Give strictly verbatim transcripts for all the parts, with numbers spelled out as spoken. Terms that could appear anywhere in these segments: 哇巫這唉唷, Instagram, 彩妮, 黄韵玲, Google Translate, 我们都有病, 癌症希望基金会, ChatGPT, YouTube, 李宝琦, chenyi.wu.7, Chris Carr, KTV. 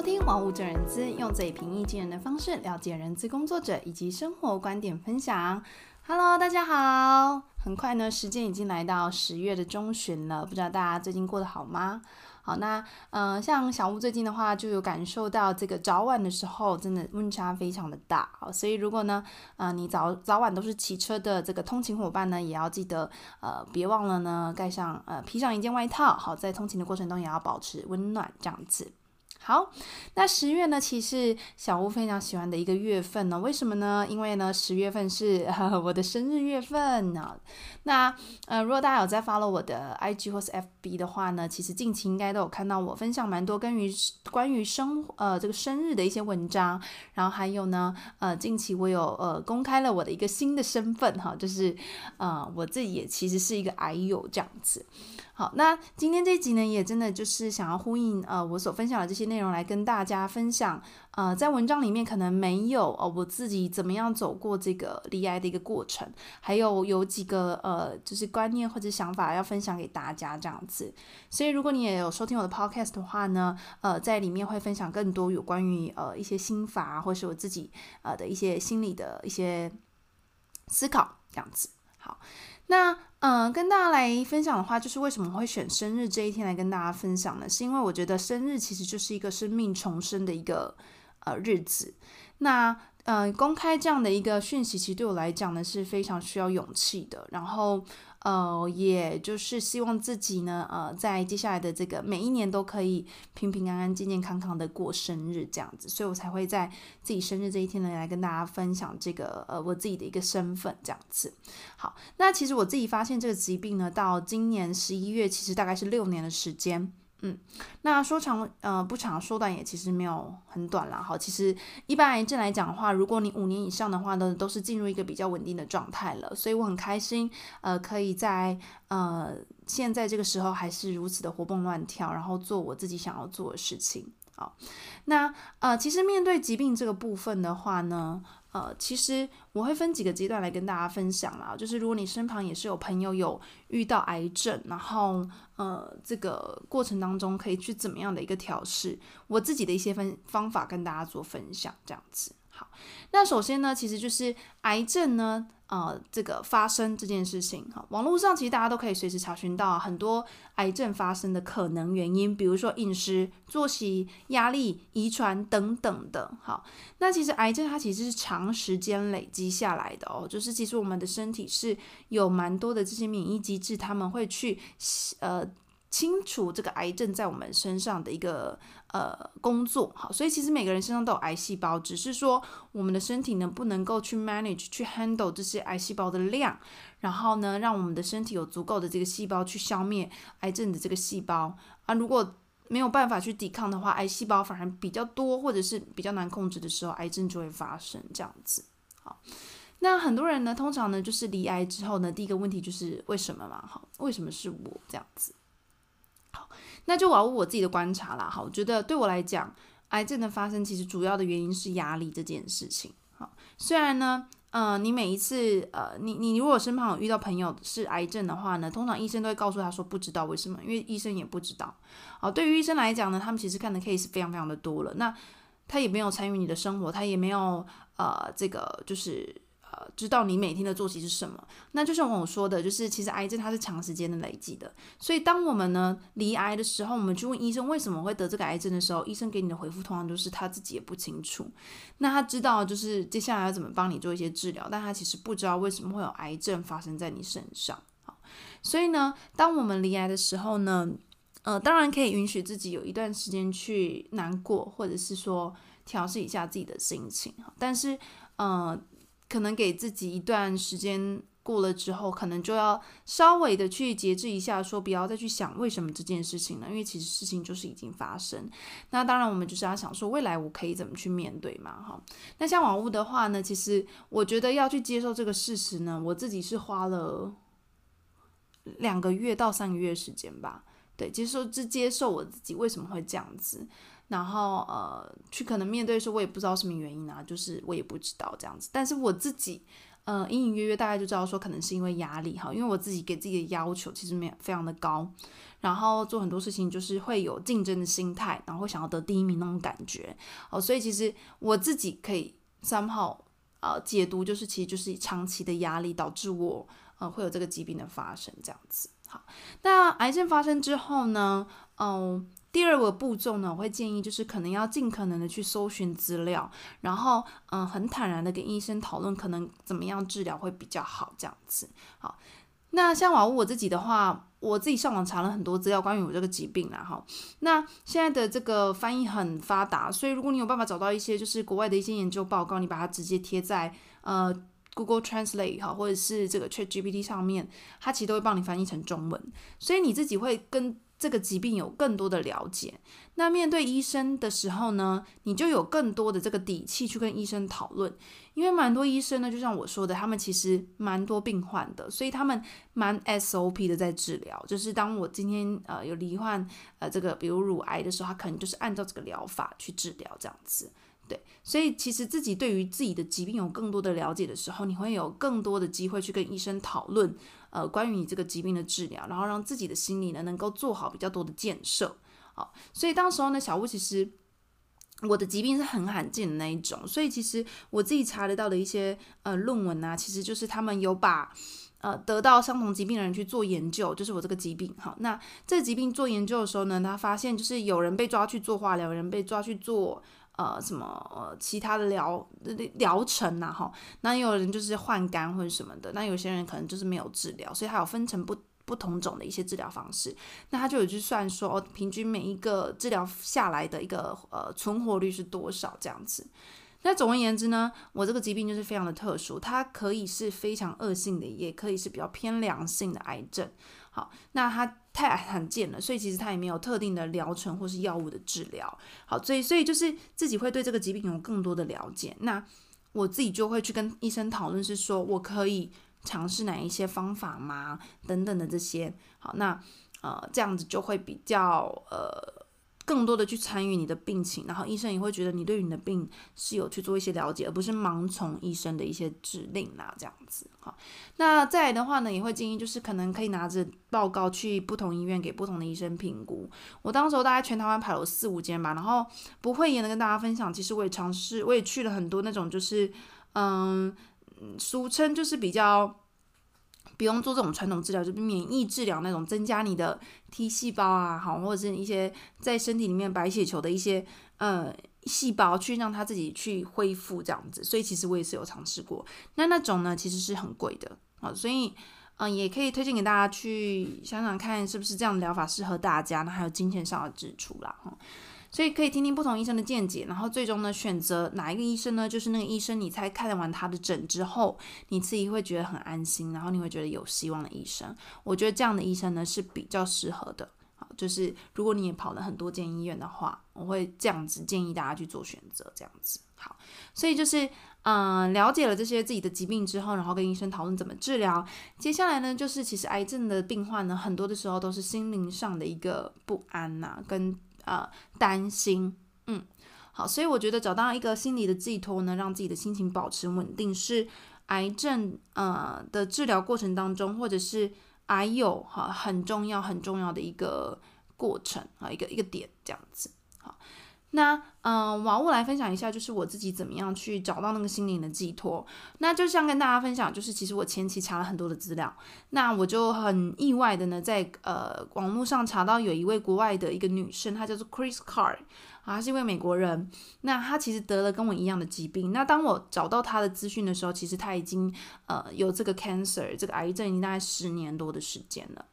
收听网务正人资，用最平易近人的方式了解人资工作者以及生活观点分享。Hello， 大家好！很快呢，时间已经来到十月的中旬了，不知道大家最近过得好吗？好，那呃，像小屋最近的话，就有感受到这个早晚的时候，真的温差非常的大。所以如果呢，呃，你早早晚都是骑车的这个通勤伙伴呢，也要记得呃，别忘了呢，盖上呃，披上一件外套。好，在通勤的过程中也要保持温暖，这样子。好，那十月呢，其实小屋非常喜欢的一个月份呢、哦，为什么呢？因为呢，十月份是、呃、我的生日月份呢、哦。那呃，如果大家有在 follow 我的 I G 或是 F B 的话呢，其实近期应该都有看到我分享蛮多关于关于生呃这个生日的一些文章，然后还有呢，呃，近期我有呃公开了我的一个新的身份哈、哦，就是呃我自己也其实是一个癌友这样子。好，那今天这一集呢，也真的就是想要呼应呃我所分享的这些内容，来跟大家分享呃在文章里面可能没有呃我自己怎么样走过这个离癌的一个过程，还有有几个呃就是观念或者想法要分享给大家这样子。所以如果你也有收听我的 podcast 的话呢，呃在里面会分享更多有关于呃一些心法或是我自己呃的一些心理的一些思考这样子。好，那呃跟大家来分享的话，就是为什么会选生日这一天来跟大家分享呢？是因为我觉得生日其实就是一个生命重生的一个呃日子。那呃公开这样的一个讯息，其实对我来讲呢是非常需要勇气的。然后呃也就是希望自己呢呃在接下来的这个每一年都可以平平安安、健健康康的过生日这样子，所以我才会在自己生日这一天呢来跟大家分享这个呃我自己的一个身份这样子。好，那其实我自己发现这个疾病呢，到今年十一月其实大概是六年的时间。嗯，那说长呃不长，说短也其实没有很短啦。好，其实一般癌症来讲的话，如果你五年以上的话呢，都是进入一个比较稳定的状态了。所以我很开心，呃，可以在呃现在这个时候还是如此的活蹦乱跳，然后做我自己想要做的事情。好，那呃其实面对疾病这个部分的话呢，呃，其实我会分几个阶段来跟大家分享啦。就是如果你身旁也是有朋友有遇到癌症，然后呃，这个过程当中可以去怎么样的一个调试，我自己的一些分方法跟大家做分享，这样子。好，那首先呢，其实就是癌症呢，呃，这个发生这件事情，哈，网络上其实大家都可以随时查询到很多癌症发生的可能原因，比如说饮食、作息、压力、遗传等等的。好，那其实癌症它其实是长时间累积下来的哦，就是其实我们的身体是有蛮多的这些免疫机制，他们会去呃。清除这个癌症在我们身上的一个呃工作。好，所以其实每个人身上都有癌细胞，只是说我们的身体呢不能够去 manage 去 handle 这些癌细胞的量，然后呢让我们的身体有足够的这个细胞去消灭癌症的这个细胞啊。如果没有办法去抵抗的话，癌细胞反而比较多或者是比较难控制的时候，癌症就会发生这样子。好，那很多人呢通常呢就是罹癌之后呢，第一个问题就是为什么嘛。好，为什么是我这样子。好，那就我要问我自己的观察啦。好，我觉得对我来讲，癌症的发生其实主要的原因是压力这件事情。好，虽然呢，呃，你每一次，呃，你你如果身旁有遇到朋友是癌症的话呢，通常医生都会告诉他说不知道为什么，因为医生也不知道。好，对于医生来讲呢，他们其实看的 case 非常非常的多了，那他也没有参与你的生活，他也没有呃，这个就是。呃，知道你每天的作息是什么。那就像我说的，就是其实癌症它是长时间的累积的，所以当我们呢罹癌的时候，我们去问医生为什么会得这个癌症的时候，医生给你的回复通常就是他自己也不清楚。那他知道就是接下来要怎么帮你做一些治疗，但他其实不知道为什么会有癌症发生在你身上。好，所以呢，当我们罹癌的时候呢，呃，当然可以允许自己有一段时间去难过，或者是说调试一下自己的心情。但是，呃。可能给自己一段时间过了之后，可能就要稍微的去节制一下，说不要再去想为什么这件事情了，因为其实事情就是已经发生。那当然我们就是要想说未来我可以怎么去面对嘛。好，那像网务的话呢，其实我觉得要去接受这个事实呢，我自己是花了两个月到三个月时间吧，对，接受只接受我自己为什么会这样子，然后呃，去可能面对说我也不知道什么原因啊，就是我也不知道这样子。但是我自己呃，隐隐约约大概就知道说可能是因为压力哈，因为我自己给自己的要求其实没有非常的高，然后做很多事情就是会有竞争的心态，然后会想要得第一名那种感觉哦，所以其实我自己可以 somehow 呃解读就是其实就是长期的压力导致我呃会有这个疾病的发生这样子。好，那癌症发生之后呢，嗯，第二个步骤呢，我会建议就是可能要尽可能的去搜寻资料，然后嗯，很坦然的跟医生讨论可能怎么样治疗会比较好这样子。好，那像瓦屋我自己的话，我自己上网查了很多资料关于我这个疾病啦哈。那现在的这个翻译很发达，所以如果你有办法找到一些就是国外的一些研究报告，你把它直接贴在呃。Google Translate 或者是这个 ChatGPT 上面，它其实都会帮你翻译成中文，所以你自己会跟这个疾病有更多的了解。那面对医生的时候呢，你就有更多的这个底气去跟医生讨论，因为蛮多医生呢，就像我说的，他们其实蛮多病患的，所以他们蛮 S O P 的在治疗，就是当我今天呃有罹患呃这个比如乳癌的时候，他可能就是按照这个疗法去治疗这样子。对，所以其实自己对于自己的疾病有更多的了解的时候，你会有更多的机会去跟医生讨论呃，关于你这个疾病的治疗，然后让自己的心理呢能够做好比较多的建设。好，所以当时候呢，小屋其实我的疾病是很罕见的那一种，所以其实我自己查得到的一些呃论文啊，其实就是他们有把呃，得到相同疾病的人去做研究，就是我这个疾病。好，那这个疾病做研究的时候呢，他发现就是有人被抓去做化疗，有人被抓去做呃什么呃其他的疗疗程啊哈，那有人就是换肝或者什么的，那有些人可能就是没有治疗，所以还有分成不不同种的一些治疗方式。那他就有去算说哦，平均每一个治疗下来的一个呃存活率是多少这样子。那总而言之呢，我这个疾病就是非常的特殊，它可以是非常恶性的，也可以是比较偏良性的癌症。好，那它太罕见了，所以其实它也没有特定的疗程或是药物的治疗。好，所以所以就是自己会对这个疾病有更多的了解，那我自己就会去跟医生讨论，是说我可以尝试哪一些方法吗？等等的这些。好，那呃这样子就会比较呃。更多的去参与你的病情，然后医生也会觉得你对你的病是有去做一些了解，而不是盲从医生的一些指令啦、啊，这样子。好，那再来的话呢，也会建议就是可能可以拿着报告去不同医院给不同的医生评估。我当时候大概全台湾排了四五间吧，然后不讳言的跟大家分享，其实我也尝试，我也去了很多那种就是嗯，俗称就是比较。不用做这种传统治疗，就是免疫治疗那种增加你的 T 细胞啊，好，或者是一些在身体里面白血球的一些呃细胞，去让它自己去恢复这样子。所以其实我也是有尝试过，那那种呢其实是很贵的啊，所以嗯、呃、也可以推荐给大家去想想看，是不是这样的疗法适合大家。那还有金钱上的支出啦，哈。所以可以听听不同医生的见解，然后最终呢选择哪一个医生呢，就是那个医生你才看完他的诊之后，你自己会觉得很安心，然后你会觉得有希望的医生。我觉得这样的医生呢是比较适合的。好，就是如果你也跑了很多间医院的话，我会这样子建议大家去做选择这样子。好，所以就是嗯、呃，了解了这些自己的疾病之后，然后跟医生讨论怎么治疗。接下来呢，就是其实癌症的病患呢，很多的时候都是心灵上的一个不安啊，跟呃，担心，嗯，好，所以我觉得找到一个心理的寄托呢，让自己的心情保持稳定，是癌症呃的治疗过程当中，或者是癌友哈很重要很重要的一个过程啊，一个一个点这样子。好，那呃，瓦屋来分享一下，就是我自己怎么样去找到那个心灵的寄托。那就像跟大家分享，就是其实我前期查了很多的资料，那我就很意外的呢，在呃网络上查到有一位国外的一个女生，她叫做 Chris Carr， 啊，她是一位美国人。那她其实得了跟我一样的疾病。那当我找到她的资讯的时候，其实她已经呃有这个 cancer 这个癌症已经大概十年多的时间了。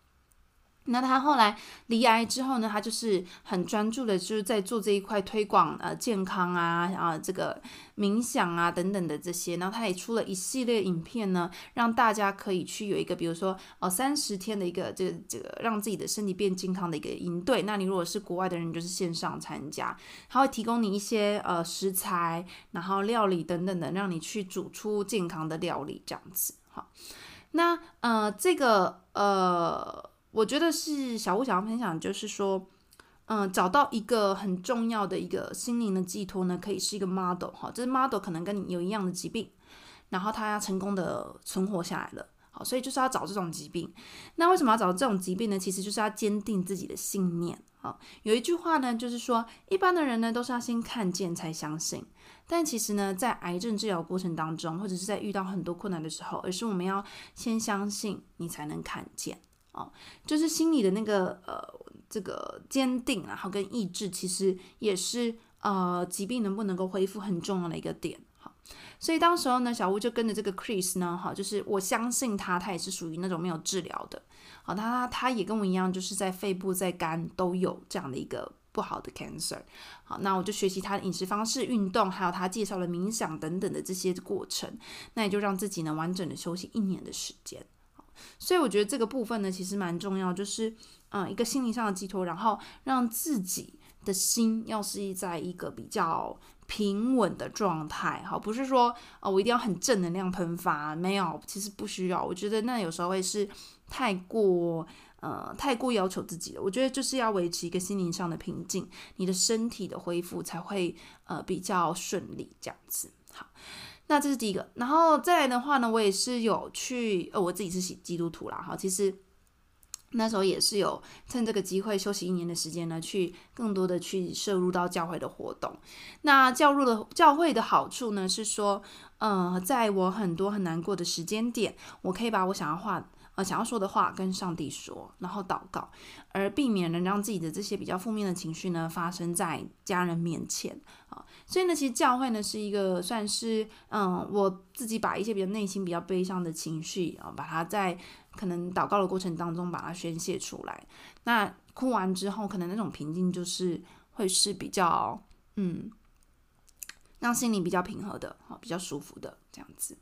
那他后来罹癌之后呢，他就是很专注的，就是在做这一块推广呃健康啊啊这个冥想啊等等的这些。然后他也出了一系列影片呢，让大家可以去有一个，比如说哦三十天的一个这个这个让自己的身体变健康的一个营队。那你如果是国外的人，就是线上参加，他会提供你一些呃食材，然后料理等等的，让你去煮出健康的料理这样子。好，那呃这个呃。我觉得是小屋想要分享，就是说，嗯，找到一个很重要的一个心灵的寄托呢，可以是一个 model 哈，这 model 可能跟你有一样的疾病，然后他成功的存活下来了。好，所以就是要找这种疾病。那为什么要找这种疾病呢？其实就是要坚定自己的信念。好，有一句话呢，就是说一般的人呢都是要先看见才相信，但其实呢在癌症治疗过程当中，或者是在遇到很多困难的时候，而是我们要先相信你才能看见。哦，就是心里的那个呃这个坚定然后跟意志，其实也是呃疾病能不能够恢复很重要的一个点。好，所以当时候呢，小吴就跟着这个 Chris 呢，好，就是我相信他，他也是属于那种没有治疗的。好，他他也跟我一样，就是在肺部在肝都有这样的一个不好的 cancer。 好，那我就学习他的饮食方式、运动，还有他介绍了冥想等等的这些过程，那也就让自己呢完整的休息一年的时间。所以我觉得这个部分呢其实蛮重要，就是、嗯、一个心灵上的寄托，然后让自己的心要是在一个比较平稳的状态。好，不是说、哦、我一定要很正能量喷发，没有，其实不需要。我觉得那有时候会是太过呃太过要求自己了。我觉得就是要维持一个心灵上的平静，你的身体的恢复才会呃比较顺利这样子。好，那这是第一个。然后再来的话呢，我也是有去、哦、我自己是基督徒啦。好，其实那时候也是有趁这个机会休息一年的时间呢，去更多的去摄入到教会的活动。那教入的教会的好处呢是说，呃，在我很多很难过的时间点，我可以把我想要画呃，想要说的话跟上帝说，然后祷告，而避免能让自己的这些比较负面的情绪呢发生在家人面前啊。所以呢，其实教会呢是一个算是嗯，我自己把一些比较内心比较悲伤的情绪啊，把它在可能祷告的过程当中把它宣泄出来。那哭完之后，可能那种平静就是会是比较嗯，让心里比较平和的，啊，比较舒服的这样子。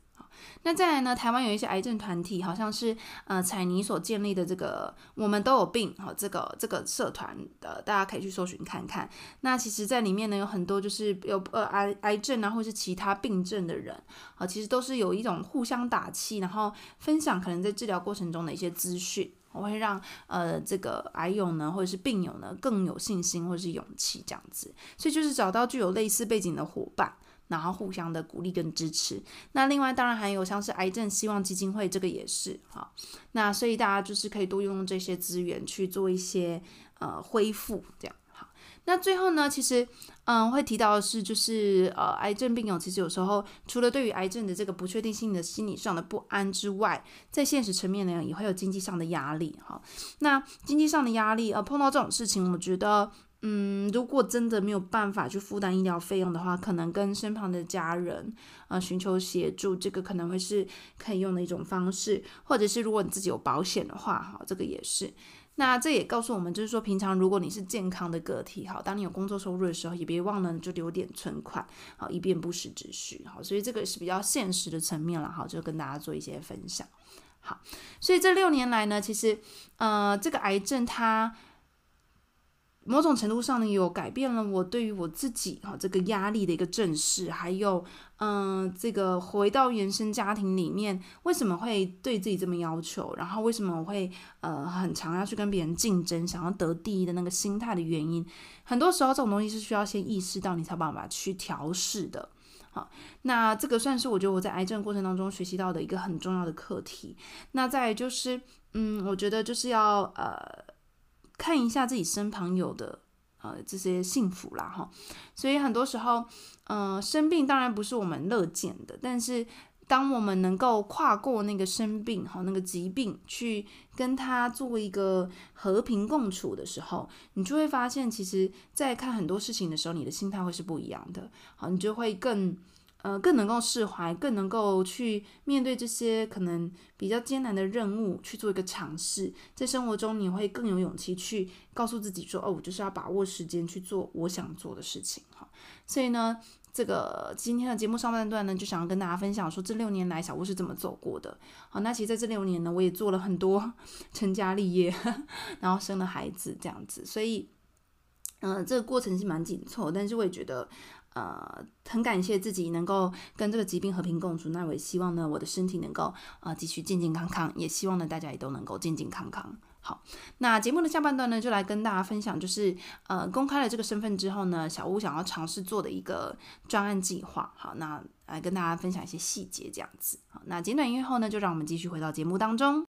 那再来呢，台湾有一些癌症团体，好像是呃彩妮所建立的这个我们都有病，好，这个这个社团的、呃、大家可以去搜寻看看。那其实在里面呢有很多就是有呃癌癌症啊，或是其他病症的人，好，其实都是有一种互相打气，然后分享可能在治疗过程中的一些资讯，会让呃这个癌友呢或者是病友呢更有信心或者是勇气这样子。所以就是找到具有类似背景的伙伴，然后互相的鼓励跟支持。那另外当然还有像是癌症希望基金会，这个也是好。那所以大家就是可以多用这些资源去做一些呃恢复这样。好，那最后呢，其实嗯会提到的是，就是呃癌症病友其实有时候除了对于癌症的这个不确定性的心理上的不安之外，在现实层面呢也会有经济上的压力。好，那经济上的压力呃碰到这种事情，我觉得嗯，如果真的没有办法去负担医疗费用的话，可能跟身旁的家人呃寻求协助，这个可能会是可以用的一种方式，或者是如果你自己有保险的话，好，这个也是。那这也告诉我们，就是说平常如果你是健康的个体，好，当你有工作收入的时候，也别忘了就留点存款，好，以便不时之需。好，所以这个是比较现实的层面了，好，就跟大家做一些分享。好，所以这六年来呢，其实呃这个癌症它某种程度上呢，有改变了我对于我自己哈这个压力的一个正视，还有嗯、呃，这个回到原生家庭里面，为什么会对自己这么要求，然后为什么我会呃很常要去跟别人竞争，想要得第一的那个心态的原因，很多时候这种东西是需要先意识到，你才有办法去调适的。好，那这个算是我觉得我在癌症过程当中学习到的一个很重要的课题。那再来就是，嗯，我觉得就是要呃。看一下自己身旁有的呃这些幸福啦哈，所以很多时候，呃，生病当然不是我们乐见的，但是当我们能够跨过那个生病哈那个疾病，去跟它做一个和平共处的时候，你就会发现，其实在看很多事情的时候，你的心态会是不一样的。好，你就会更呃更能够释怀，更能够去面对这些可能比较艰难的任务，去做一个尝试。在生活中你会更有勇气去告诉自己说，哦，我就是要把握时间去做我想做的事情。好，所以呢，这个今天的节目上半段呢，就想要跟大家分享说，这六年来小吴是怎么走过的。好，那其实在这六年呢，我也做了很多成家立业，然后生了孩子这样子，所以嗯、呃，这个过程是蛮紧凑，但是我也觉得呃，很感谢自己能够跟这个疾病和平共处。那我也希望呢，我的身体能够啊、呃、继续健健康康，也希望呢大家也都能够健健康康。好，那节目的下半段呢，就来跟大家分享，就是呃公开了这个身份之后呢，小吴想要尝试做的一个专案计划。好，那来跟大家分享一些细节这样子。好，那简短音乐后呢，就让我们继续回到节目当中。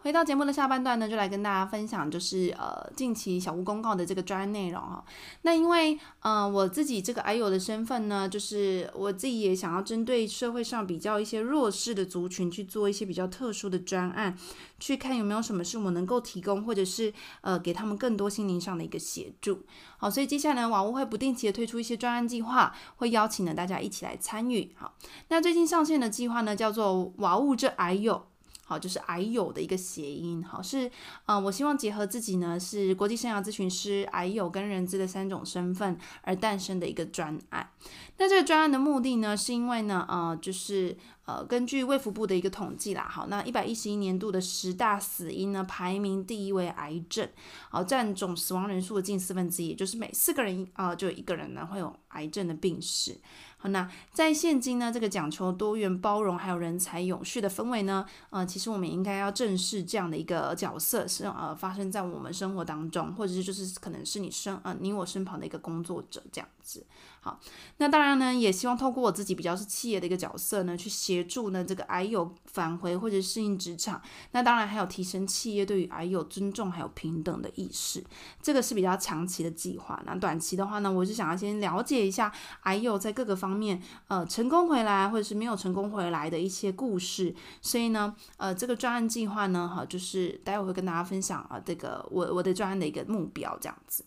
回到节目的下半段呢，就来跟大家分享，就是呃近期小屋公告的这个专案内容哈。那因为呃我自己这个 I O 的身份呢，就是我自己也想要针对社会上比较一些弱势的族群去做一些比较特殊的专案，去看有没有什么是我能够提供，或者是呃给他们更多心灵上的一个协助。好，所以接下来呢，网屋会不定期的推出一些专案计划，会邀请呢大家一起来参与。好，那最近上线的计划呢，叫做“网屋这 I O”。好，就是癌友的一个谐音。好，是呃，我希望结合自己呢是国际生涯咨询师、癌友跟人资的三种身份而诞生的一个专案。那这个专案的目的呢，是因为呢呃，就是呃，根据卫福部的一个统计啦，好，那一百一十一年度的十大死因呢，排名第一为癌症，好，占总死亡人数的近四分之一，也就是每四个人啊、呃、就有一个人呢会有癌症的病史。好，那在现今呢这个讲求多元包容还有人才永续的氛围呢，呃，其实我们应该要正视这样的一个角色是呃发生在我们生活当中，或者是就是可能是你身呃你我身旁的一个工作者这样子。好，那当然呢，也希望透过我自己比较是企业的一个角色呢，去协。协助呢这个癌友返回或者适应职场，那当然还有提升企业对于癌友尊重还有平等的意识，这个是比较长期的计划。那短期的话呢，我是想要先了解一下癌友在各个方面呃成功回来或者是没有成功回来的一些故事，所以呢呃这个专案计划呢哈，就是待会会跟大家分享啊、呃、这个我我的专案的一个目标这样子。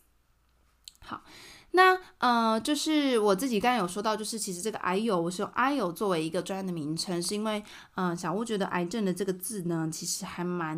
好，那呃，就是我自己刚才有说到，就是其实这个癌友，我是用癌友作为一个专案的名称，是因为呃，小屋觉得癌症的这个字呢，其实还蛮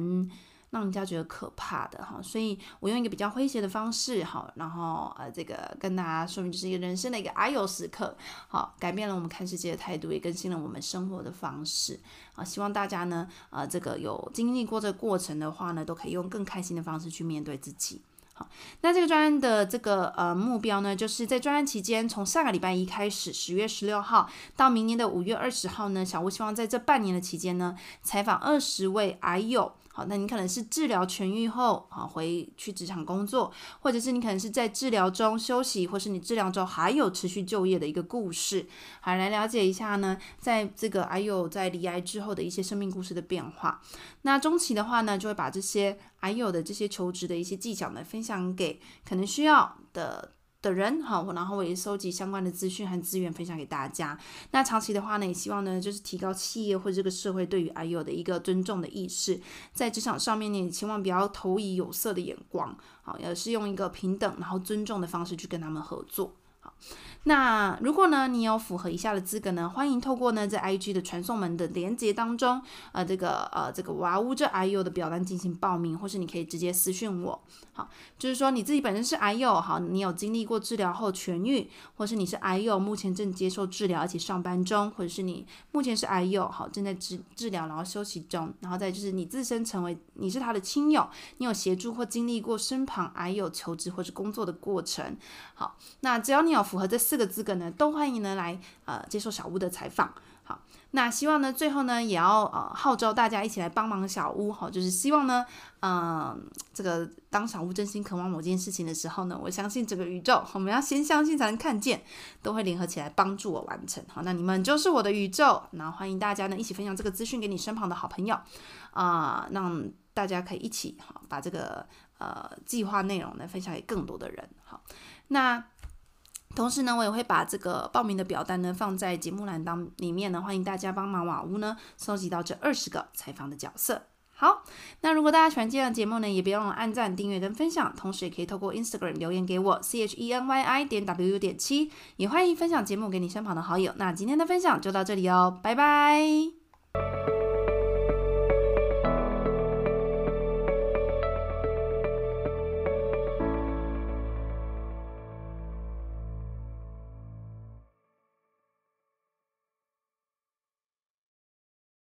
让人家觉得可怕的哈，所以我用一个比较诙谐的方式哈，然后呃，这个跟大家说明，就是一个人生的一个癌友时刻，好，改变了我们看世界的态度，也更新了我们生活的方式啊，希望大家呢，呃，这个有经历过这个过程的话呢，都可以用更开心的方式去面对自己。好，那这个专案的这个呃目标呢，就是在专案期间，从下个礼拜一开始，十月十六号到明年的五月二十号呢，小屋希望在这半年的期间呢，采访二十位癌友。好，那你可能是治疗痊愈后啊回去职场工作，或者是你可能是在治疗中休息，或是你治疗中还有持续就业的一个故事，好，来了解一下呢，在这个癌友在罹癌之后的一些生命故事的变化。那中期的话呢，就会把这些癌友的这些求职的一些技巧呢，分享给可能需要的。的人好，然后我也收集相关的资讯和资源分享给大家。那长期的话呢，也希望呢就是提高企业或者这个社会对于癌友的一个尊重的意识，在职场上面呢，也千万不要投以有色的眼光，好，也是用一个平等然后尊重的方式去跟他们合作。好，那如果呢你有符合以下的资格呢，欢迎透过呢在 I G 的传送门的连结当中，呃这个呃这个哇呜这癌友的表单进行报名，或是你可以直接私讯我。好，就是说你自己本身是癌友，好，你有经历过治疗后痊愈，或是你是癌友目前正接受治疗而且上班中，或者是你目前是癌友，好，正在治治疗然后休息中，然后再就是你自身成为你是他的亲友，你有协助或经历过身旁癌友求职或是工作的过程。好，那只要你符合这四个资格呢，都欢迎呢来呃接受小屋的采访。好，那希望呢最后呢也要呃号召大家一起来帮忙小屋，好，就是希望呢呃这个当小屋真心渴望某件事情的时候呢，我相信整个宇宙，我们要先相信才能看见，都会联合起来帮助我完成。好，那你们就是我的宇宙，然后欢迎大家呢一起分享这个资讯给你身旁的好朋友啊、呃，让大家可以一起好把这个呃计划内容呢分享给更多的人。好，那同时呢，我也会把这个报名的表单呢放在节目栏当里面呢，欢迎大家帮忙瓦屋呢收集到这二十个采访的角色。好，那如果大家喜欢今天的节目呢，也别忘了按赞、订阅跟分享，同时也可以透过 Instagram 留言给我 C H E N Y I 点 W 点 七， 也欢迎分享节目给你身旁的好友。那今天的分享就到这里哦，拜拜。